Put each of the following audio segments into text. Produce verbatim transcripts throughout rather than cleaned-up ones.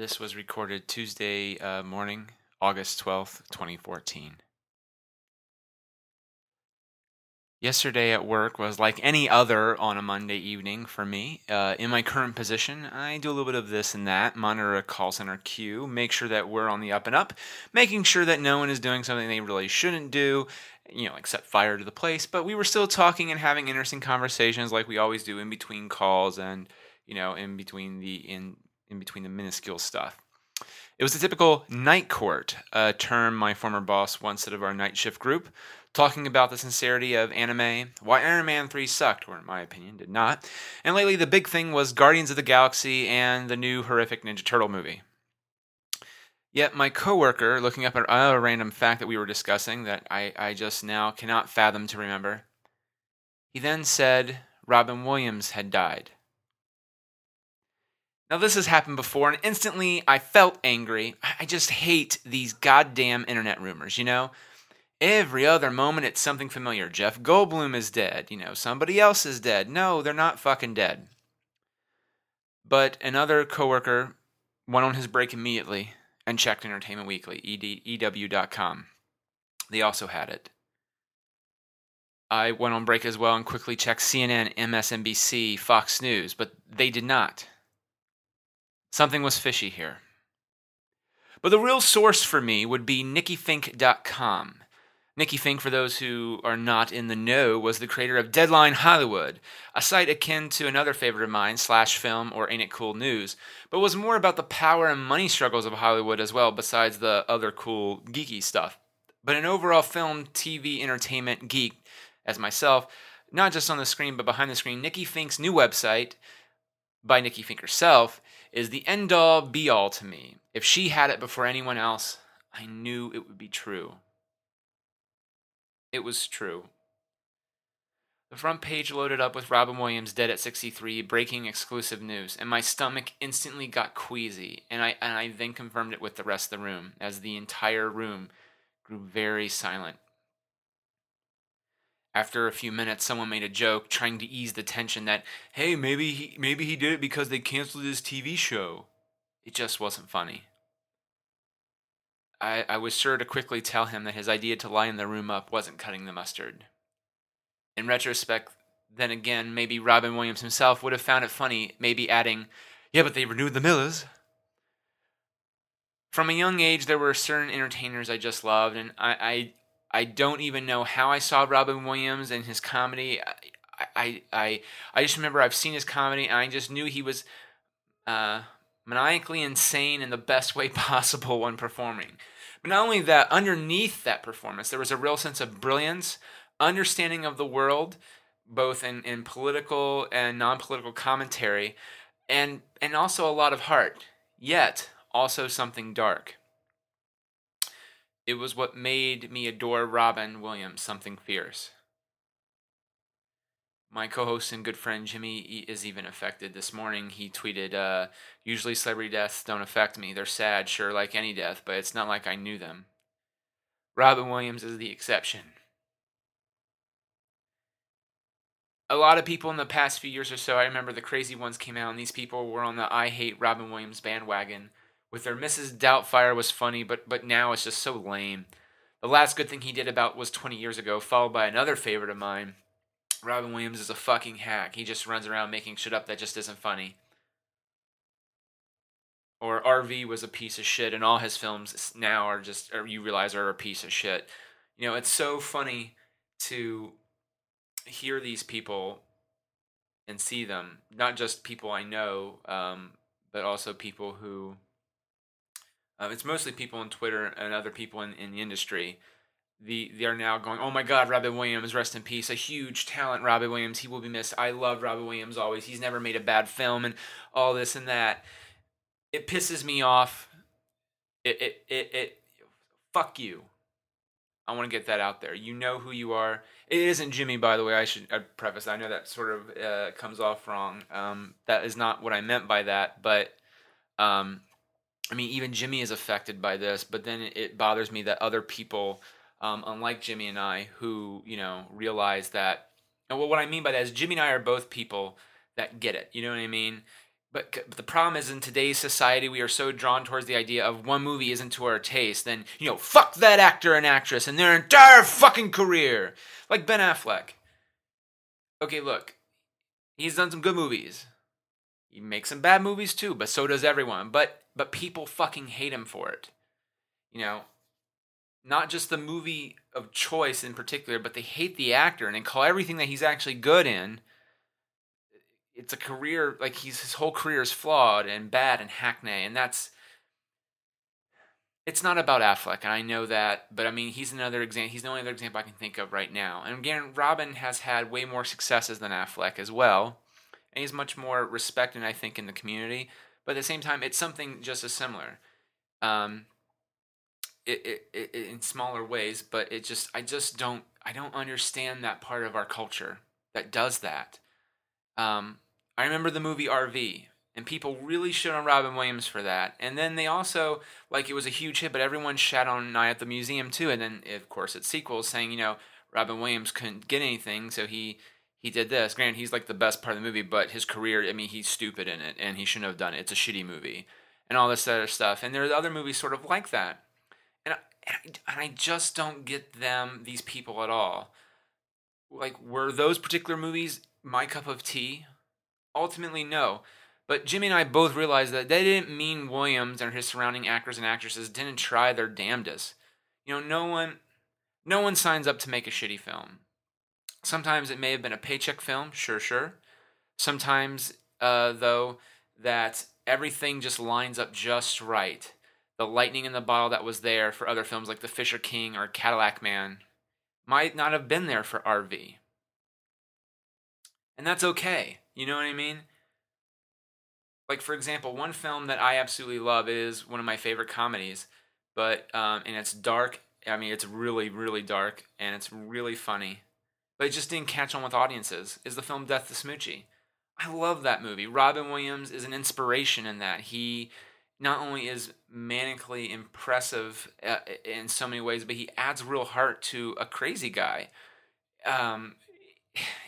This was recorded Tuesday uh, morning, August twelfth, twenty fourteen. Yesterday at work was like any other on a Monday evening for me. Uh, in my current position, I do a little bit of this and that, monitor a call center queue, make sure that we're on the up and up, making sure that no one is doing something they really shouldn't do, you know, except fire to the place. But we were still talking and having interesting conversations like we always do in between calls and, you know, in between the in. in between the minuscule stuff. It was a typical night court, a term my former boss once said of our night shift group, talking about the sincerity of anime, why Iron Man three sucked, or in my opinion, did not, and lately the big thing was Guardians of the Galaxy and the new horrific Ninja Turtle movie. Yet my coworker, looking up a random fact that we were discussing that I, I just now cannot fathom to remember, he then said Robin Williams had died. Now, this has happened before, and instantly I felt angry. I just hate these goddamn internet rumors, you know? Every other moment, it's something familiar. Jeff Goldblum is dead. You know, somebody else is dead. No, they're not fucking dead. But another coworker went on his break immediately and checked Entertainment Weekly, E W dot com. They also had it. I went on break as well and quickly checked C N N, M S N B C, Fox News, but they did not. Something was fishy here. But the real source for me would be Nikki Fink dot com. Nikki Fink, for those who are not in the know, was the creator of Deadline Hollywood, a site akin to another favorite of mine, Slash Film or Ain't It Cool News, but was more about the power and money struggles of Hollywood as well, besides the other cool geeky stuff. But an overall film, T V, entertainment geek, as myself, not just on the screen but behind the screen, Nikki Fink's new website, by Nikki Fink herself, is the end-all, be-all to me. If she had it before anyone else, I knew it would be true. It was true. The front page loaded up with Robin Williams dead at sixty-three, breaking exclusive news, and my stomach instantly got queasy, and I, and I then confirmed it with the rest of the room, as the entire room grew very silent. After a few minutes, someone made a joke trying to ease the tension that, hey, maybe he, maybe he did it because they canceled his T V show. It just wasn't funny. I, I was sure to quickly tell him that his idea to line the room up wasn't cutting the mustard. In retrospect, then again, maybe Robin Williams himself would have found it funny, maybe adding, yeah, but they renewed the Millers. From a young age, there were certain entertainers I just loved, and I... I I don't even know how I saw Robin Williams and his comedy. I I, I, I just remember I've seen his comedy, and I just knew he was uh, maniacally insane in the best way possible when performing. But not only that, underneath that performance, there was a real sense of brilliance, understanding of the world, both in, in political and non-political commentary, and and also a lot of heart, yet also something dark. It was what made me adore Robin Williams, something fierce. My co-host and good friend Jimmy is even affected. This morning he tweeted, uh, usually celebrity deaths don't affect me. They're sad, sure, like any death, but it's not like I knew them. Robin Williams is the exception. A lot of people in the past few years or so, I remember the crazy ones came out, and these people were on the I hate Robin Williams bandwagon. With their Missus Doubtfire was funny, but but now it's just so lame. The last good thing he did about was twenty years ago, followed by another favorite of mine. Robin Williams is a fucking hack. He just runs around making shit up that just isn't funny. Or R V was a piece of shit, and all his films now are just, or you realize, are a piece of shit. You know, it's so funny to hear these people and see them. Not just people I know, um, but also people who... Uh, it's mostly people on Twitter and other people in, in the industry. The, they are now going, oh my God, Robin Williams, rest in peace. A huge talent, Robin Williams. He will be missed. I love Robin Williams always. He's never made a bad film and all this and that. It pisses me off. It, it, it, it fuck you. I want to get that out there. You know who you are. It isn't Jimmy, by the way. I should I preface. I know that sort of uh, comes off wrong. Um, that is not what I meant by that, but... Um, I mean, even Jimmy is affected by this, but then it bothers me that other people, um, unlike Jimmy and I, who, you know, realize that... And what I mean by that is Jimmy and I are both people that get it. You know what I mean? But c- the problem is, in today's society, we are so drawn towards the idea of one movie isn't to our taste, then, you know, fuck that actor and actress and their entire fucking career. Like Ben Affleck. Okay, look, he's done some good movies. He makes some bad movies too, but so does everyone. But but people fucking hate him for it. You know, not just the movie of choice in particular, but they hate the actor and they call everything that he's actually good in. It's a career, like he's, his whole career is flawed and bad and hackneyed, and that's, it's not about Affleck, and I know that, but I mean, he's another example, he's the only other example I can think of right now. And again, Robin has had way more successes than Affleck as well, and he's much more respected, I think, in the community, but at the same time, it's something just as similar, um, it, it, it, it, in smaller ways, but it just, I just don't, I don't understand that part of our culture that does that. Um, I remember the movie R V, and people really shit on Robin Williams for that. And then they also, like, it was a huge hit, but everyone shat on Night at the Museum too. And then, of course, its sequels saying, you know, Robin Williams couldn't get anything, so he he did this. Granted, he's like the best part of the movie, but his career, I mean, he's stupid in it, and he shouldn't have done it. It's a shitty movie, and all this other stuff. And there are other movies sort of like that. And I, and I just don't get them, these people, at all. Like, were those particular movies my cup of tea? Ultimately, no. But Jimmy and I both realized that they didn't mean Williams and his surrounding actors and actresses didn't try their damnedest. You know, no one, no one signs up to make a shitty film. Sometimes it may have been a paycheck film, sure, sure. Sometimes, uh, though, that everything just lines up just right. The lightning in the bottle that was there for other films like The Fisher King or Cadillac Man might not have been there for R V. And that's okay. You know what I mean? Like, for example, one film that I absolutely love is one of my favorite comedies, but um, and it's dark. I mean, it's really, really dark, and it's really funny. But it just didn't catch on with audiences, is the film Death to Smoochie. I love that movie. Robin Williams is an inspiration in that. He not only is manically impressive uh, in so many ways, but he adds real heart to a crazy guy. Um...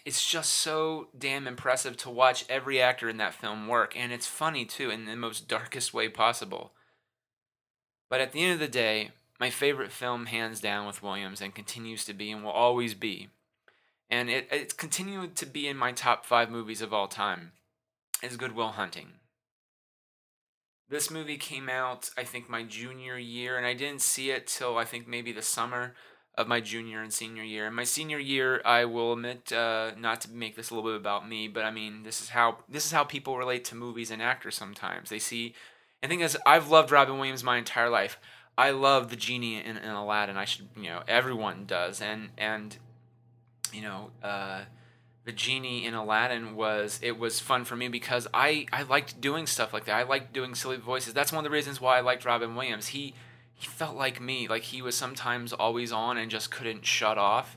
It's just so damn impressive to watch every actor in that film work, and it's funny too, in the most darkest way possible. But at the end of the day, my favorite film, hands down, with Williams, and continues to be and will always be, and it it's continued to be in my top five movies of all time, is Good Will Hunting. This movie came out, I think, my junior year, and I didn't see it till I think maybe the summer of my junior and senior year. In my senior year, I will admit, uh, not to make this a little bit about me, but I mean, this is how this is how people relate to movies and actors sometimes. They see, and the thing is, I've loved Robin Williams my entire life. I love the genie in, in Aladdin. I should, you know, everyone does. And, and you know, uh, the genie in Aladdin was, it was fun for me because I, I liked doing stuff like that. I liked doing silly voices. That's one of the reasons why I liked Robin Williams. He... He felt like me, like he was sometimes always on and just couldn't shut off.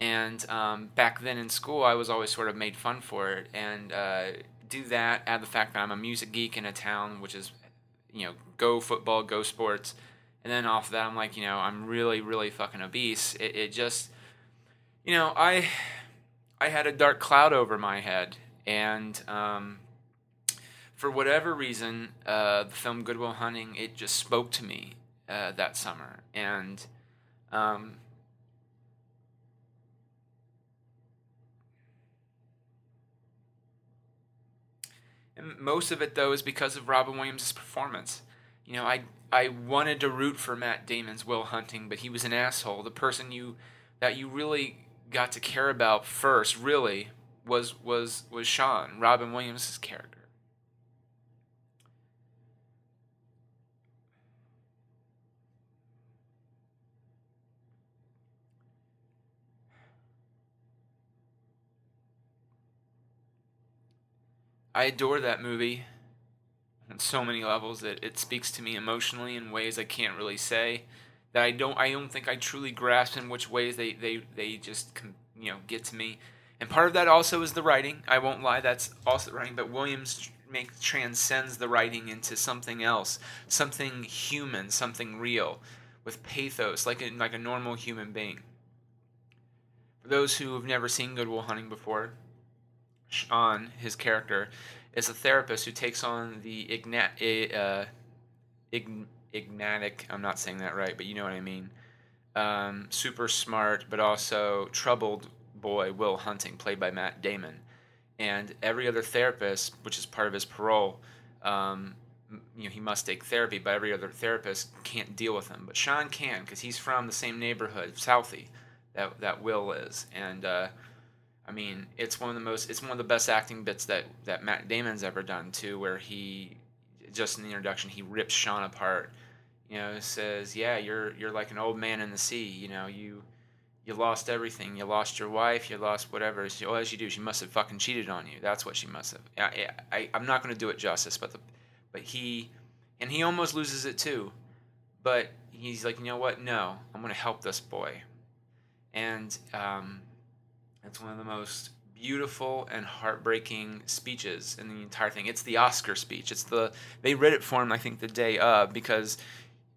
And um, back then in school, I was always sort of made fun for it. And uh, do that, add the fact that I'm a music geek in a town, which is, you know, go football, go sports. And then off that, I'm like, you know, I'm really, really fucking obese. It, it just, you know, I I had a dark cloud over my head. And um, for whatever reason, uh, the film Good Will Hunting, it just spoke to me. Uh, that summer, and um, and most of it though is because of Robin Williams' performance. You know, I I wanted to root for Matt Damon's Will Hunting, but he was an asshole. The person you that you really got to care about first, really, was was was Sean, Robin Williams' character. I adore that movie on so many levels that it speaks to me emotionally in ways I can't really say, that I don't I don't think I truly grasp in which ways they, they, they just, you know, get to me. And part of that also is the writing. I won't lie, that's also the writing, but Williams make, transcends the writing into something else, something human, something real, with pathos, like a, like a normal human being. For those who have never seen Good Will Hunting before, Sean, his character, is a therapist who takes on the Igna- uh, Ign- Ignatic, I'm not saying that right, but you know what I mean, um, super smart but also troubled boy, Will Hunting, played by Matt Damon. And every other therapist, which is part of his parole, um, you know, he must take therapy, but every other therapist can't deal with him. But Sean can, because he's from the same neighborhood, Southie, that that Will is. And uh, I mean, it's one of the most, it's one of the best acting bits that that Matt Damon's ever done too, where he just in the introduction he rips Sean apart. You know, says, "Yeah, you're you're like an old man in the sea. You know, you." You lost everything. You lost your wife. You lost whatever. She, all she do, she must have fucking cheated on you. That's what she must have. I, I, I'm not going to do it justice, but the, but he, and he almost loses it too. But he's like, you know what? No, I'm going to help this boy. And um, it's one of the most beautiful and heartbreaking speeches in the entire thing. It's the Oscar speech. It's the they read it for him, I think, the day of, because.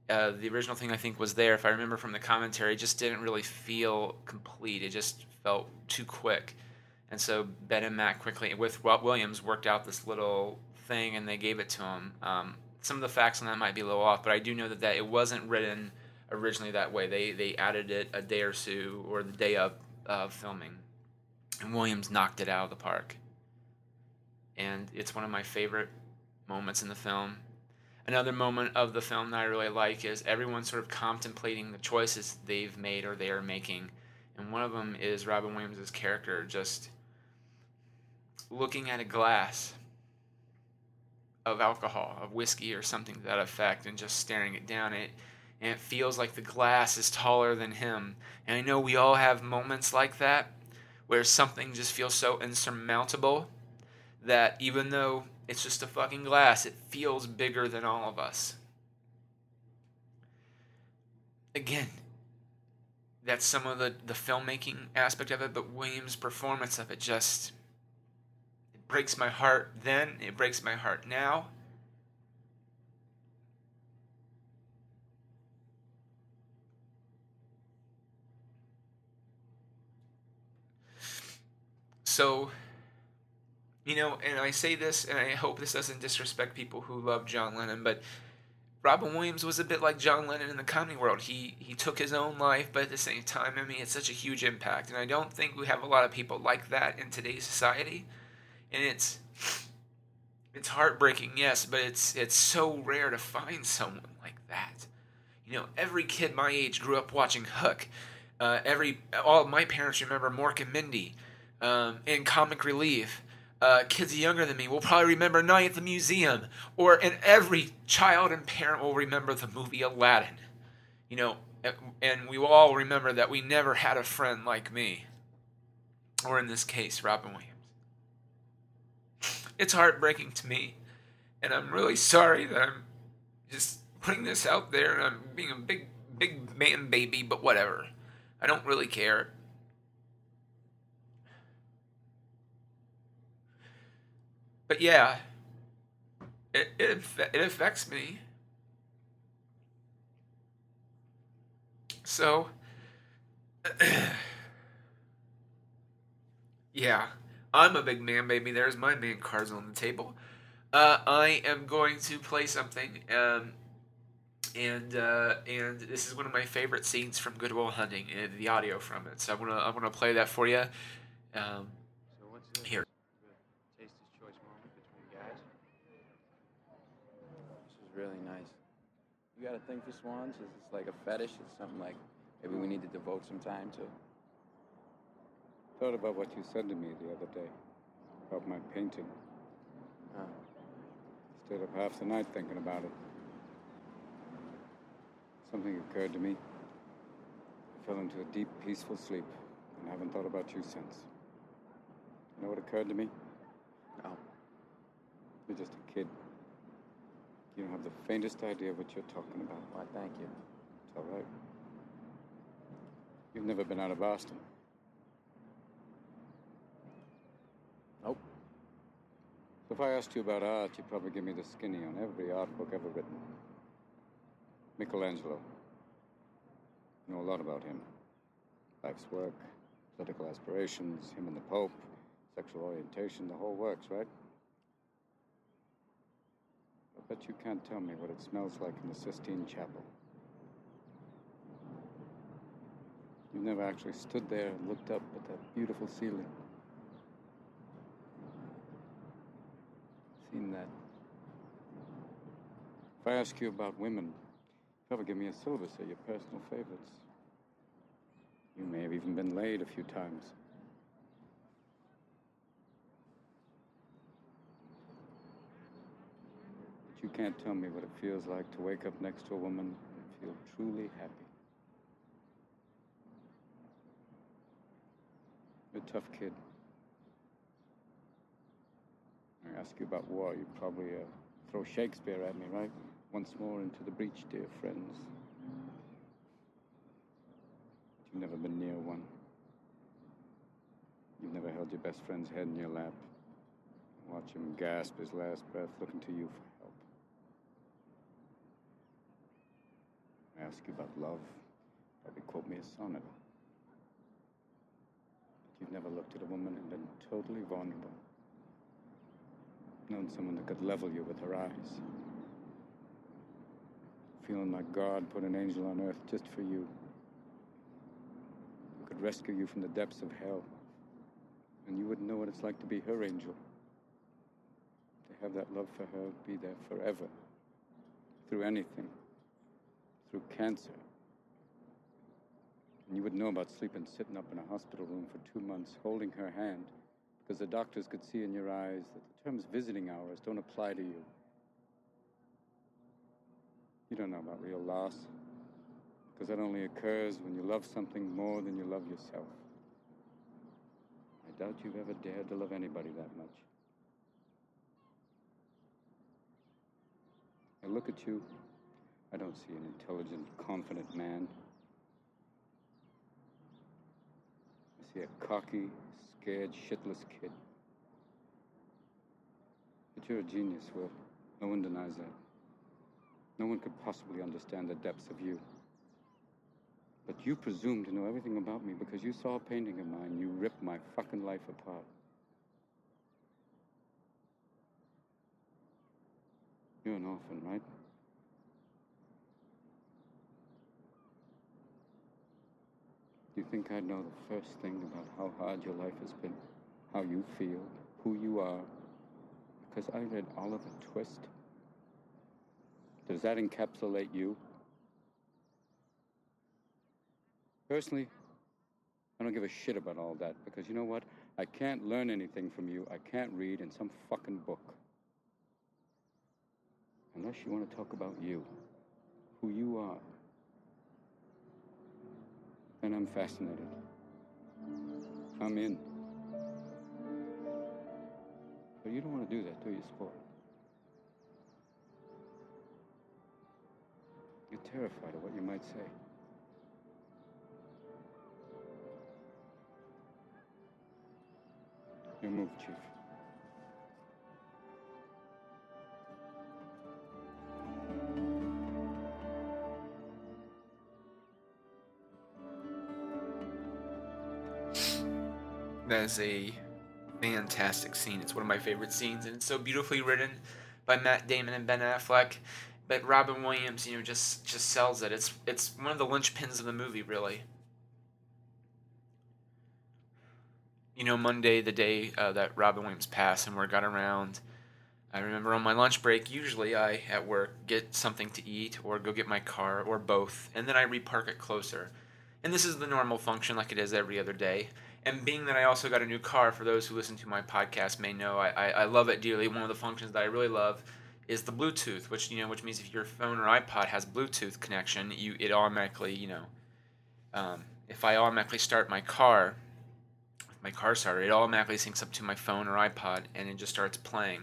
Uh, the original thing I think was there, if I remember from the commentary, it just didn't really feel complete. It just felt too quick. And so Ben and Matt quickly, with Walt Williams, worked out this little thing and they gave it to him. Um, some of the facts on that might be a little off, but I do know that, that it wasn't written originally that way. They they added it a day or two, or the day of uh, filming. And Williams knocked it out of the park. And it's one of my favorite moments in the film. Another moment of the film that I really like is everyone sort of contemplating the choices they've made or they are making. And one of them is Robin Williams' character just looking at a glass of alcohol, of whiskey or something to that effect, and just staring it down. It, and it feels like the glass is taller than him. And I know we all have moments like that where something just feels so insurmountable that even though it's just a fucking glass, it feels bigger than all of us. Again, that's some of the, the filmmaking aspect of it, but Williams' performance of it just, it breaks my heart then, it breaks my heart now. So, you know, and I say this, and I hope this doesn't disrespect people who love John Lennon, but Robin Williams was a bit like John Lennon in the comedy world. He he took his own life, but at the same time, I mean, it's such a huge impact, and I don't think we have a lot of people like that in today's society, and it's it's heartbreaking, yes, but it's it's so rare to find someone like that. You know, every kid my age grew up watching Hook. Uh, every all of my parents remember Mork and Mindy, um, and Comic Relief. Uh, kids younger than me will probably remember Night at the Museum, or and every child and parent will remember the movie Aladdin. You know, and we will all remember that we never had a friend like me, or in this case, Robin Williams. It's heartbreaking to me, and I'm really sorry that I'm just putting this out there, and I'm being a big, big man baby, but whatever. I don't really care. But yeah, it, it it affects me. So, yeah, I'm a big man, baby. There's my man cards on the table. Uh, I am going to play something, um, and uh, and this is one of my favorite scenes from Good Will Hunting, and the audio from it. So I'm gonna I'm gonna play that for you. Um, here. Really nice. You got a thing for swans? Is this like a fetish? It's something like maybe we need to devote some time to? Thought about what you said to me the other day about my painting. Huh. Stayed up half the night thinking about it. Something occurred to me. I fell into a deep, peaceful sleep and haven't thought about you since. You know what occurred to me? No. You're just a kid. You don't have the faintest idea what you're talking about. Why, thank you. It's all right. You've never been out of Boston. Nope. So if I asked you about art, you'd probably give me the skinny on every art book ever written. Michelangelo. I know a lot about him. Life's work, political aspirations, him and the Pope, sexual orientation, the whole works, right? I bet you can't tell me what it smells like in the Sistine Chapel. You've never actually stood there and looked up at that beautiful ceiling. Seen that. If I ask you about women, you ever give me a syllabus of your personal favorites. You may have even been laid a few times. But you can't tell me what it feels like to wake up next to a woman and feel truly happy. You're a tough kid. I ask you about war, you'd probably uh, throw Shakespeare at me, right? Once more into the breach, dear friends. But you've never been near one. You've never held your best friend's head in your lap and watch him gasp his last breath, looking to you for help. I ask you about love, probably quote me a sonnet. You've never looked at a woman and been totally vulnerable. Known someone that could level you with her eyes. Feeling like God put an angel on earth just for you. Who could rescue you from the depths of hell. And you wouldn't know what it's like to be her angel. To have that love for her, be there forever. Through anything. Through cancer. And you would know about sleeping, sitting up in a hospital room for two months, holding her hand, because the doctors could see in your eyes that the terms visiting hours don't apply to you. You don't know about real loss, because that only occurs when you love something more than you love yourself. I doubt you've ever dared to love anybody that much. I look at you, I don't see an intelligent, confident man. I see a cocky, scared, shitless kid. But you're a genius, Will. No one denies that. No one could possibly understand the depths of you. But you presume to know everything about me because you saw a painting of mine. You ripped my fucking life apart. You're an orphan, right? You think I'd know the first thing about how hard your life has been, how you feel, who you are, because I read Oliver Twist. Does that encapsulate you? Personally, I don't give a shit about all that, because you know what? I can't learn anything from you I can't read in some fucking book. Unless you want to talk about you, who you are. And I'm fascinated. I'm in. But you don't want to do that, do you, sport? You're terrified of what you might say. Your move, Chief. That is a fantastic scene. It's one of my favorite scenes, and it's so beautifully written by Matt Damon and Ben Affleck. But Robin Williams, you know, just, just sells it. It's it's one of the linchpins of the movie, really. You know, Monday, the day uh, that Robin Williams passed and word got around, I remember on my lunch break, usually I, at work, get something to eat or go get my car or both, and then I repark it closer. And this is the normal function like it is every other day. And being that I also got a new car, for those who listen to my podcast may know, I, I, I love it dearly. One of the functions that I really love is the Bluetooth, which you know, which means if your phone or iPod has Bluetooth connection, you it automatically, you know, um, if I automatically start my car, my car starter, it automatically syncs up to my phone or iPod, and it just starts playing.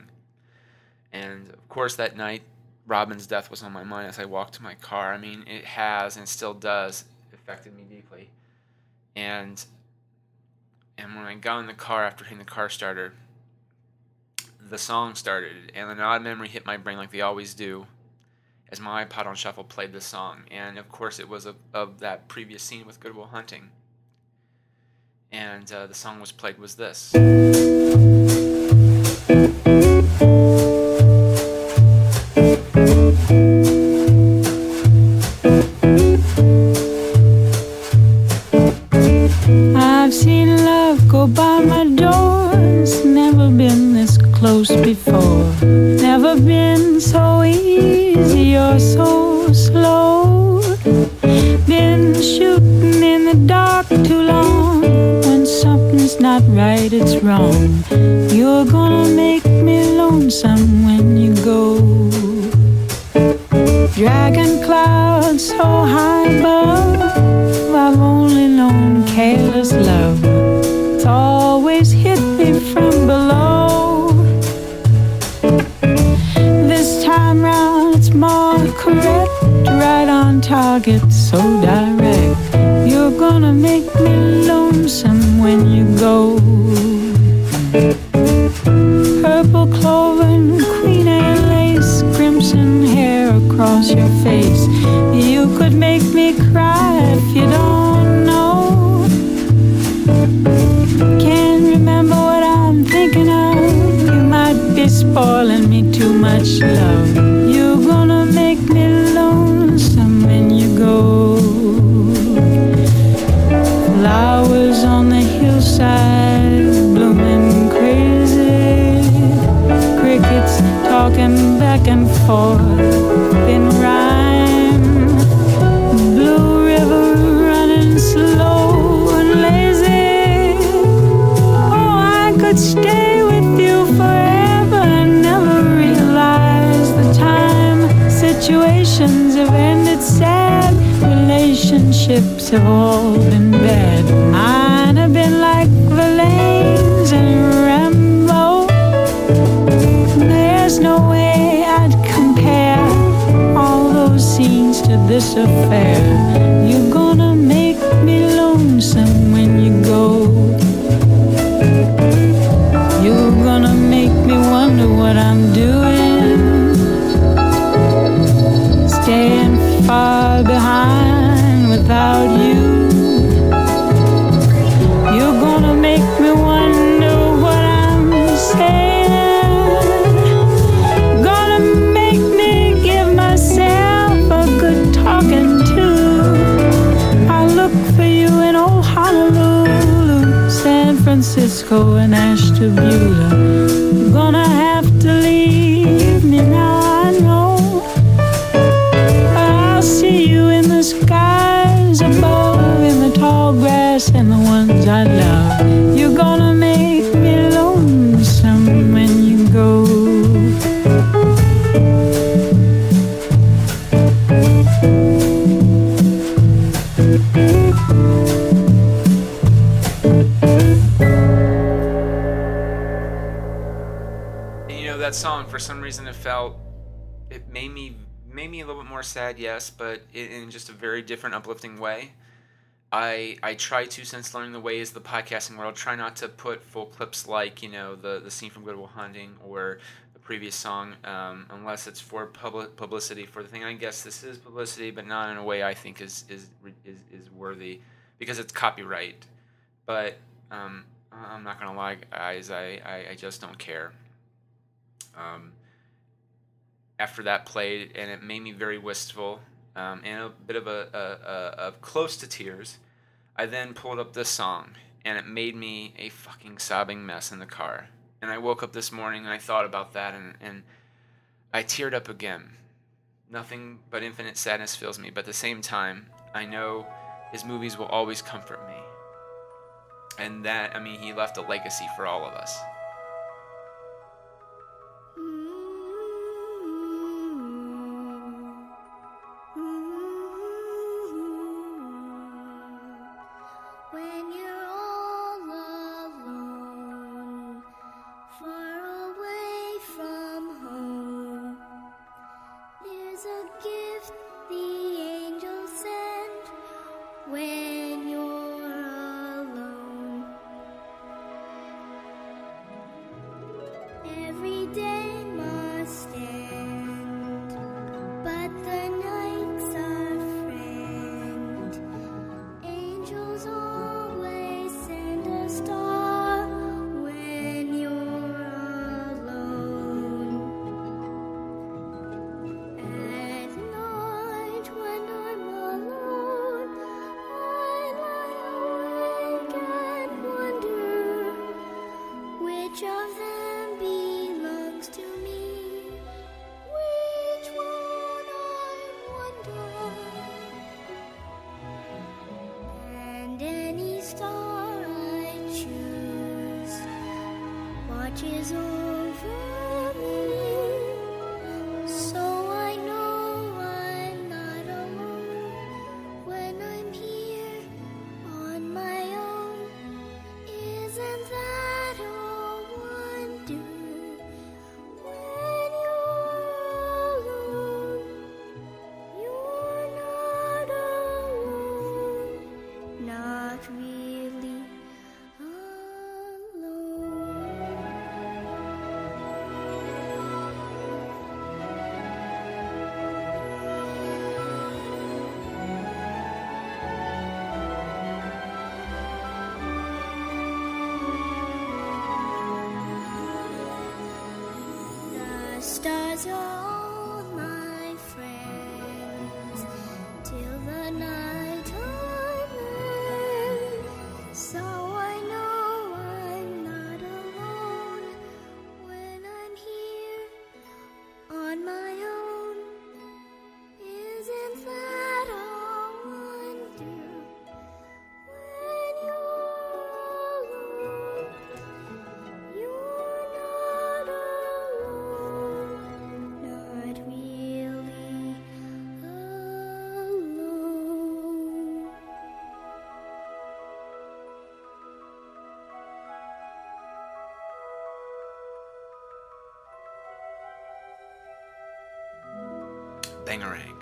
And of course, that night, Robin's death was on my mind as I walked to my car. I mean, it has and still does. Affected me deeply, and and when I got in the car after hitting the car starter, the song started, and an odd memory hit my brain like they always do, as my iPod on shuffle played the song, and of course it was of, of that previous scene with Good Will Hunting, and uh, the song was played was this. I've seen love go by my door. It's never been this close before. Never been so easy or so slow. Been shooting in the dark too long. When something's not right, it's wrong. You're gonna make me lonesome when you go. Dragon clouds so high above. I've only known careless love. It's always hit me from below. This time round it's more correct. Right on target, so direct. You're gonna make me lonesome when you go. Purple clover and queen and lace, crimson hair across your face. You could make me cry if you don't know. Can't remember what I'm thinking of. You might be spoiling me too much love. You're gonna make me lonesome when you go. Flowers on the hillside blooming crazy. Crickets talking back and forth in rhyme. Blue river running slow and lazy. Oh, I could stay with you forever and never realize the time. Situations have ended sad. Relationships have all been bad. Mine have been like Verlaine's and Rambo. There's no way I'd compare all those scenes to this affair. You're gonna make me lonesome when you go. You're gonna make me wonder what I'm doing, staying far behind without you. You're gonna make me wonder what I'm saying. Gonna make me give myself a good talking to. I look for you in old Honolulu, San Francisco and Ashtabula. You're gonna have to leave me now, I know. I'll see you in the sky above, in the tall grass and the ones I love. You're gonna make me lonesome when you go. And you know, that song, for some reason, it felt, it made me made me a little bit more sad, yes, but in just a very different, uplifting way. I I try to, since learning the ways of the podcasting world, try not to put full clips like, you know, the, the scene from Good Will Hunting or the previous song, um, unless it's for public publicity for the thing. I guess this is publicity, but not in a way I think is is is, is worthy, because it's copyright. But um, I'm not going to lie, guys, I, I, I just don't care. Um... After that played, and it made me very wistful, um, and a bit of a, a, a, a close to tears. I then pulled up this song, and it made me a fucking sobbing mess in the car. And I woke up this morning, and I thought about that, and, and I teared up again. Nothing but infinite sadness fills me, but at the same time, I know his movies will always comfort me. And that, I mean, he left a legacy for all of us. When you're alone, stars are all my friends, till the night ends. So I know I'm not alone when I'm here on my own. Isn't that Bangarang.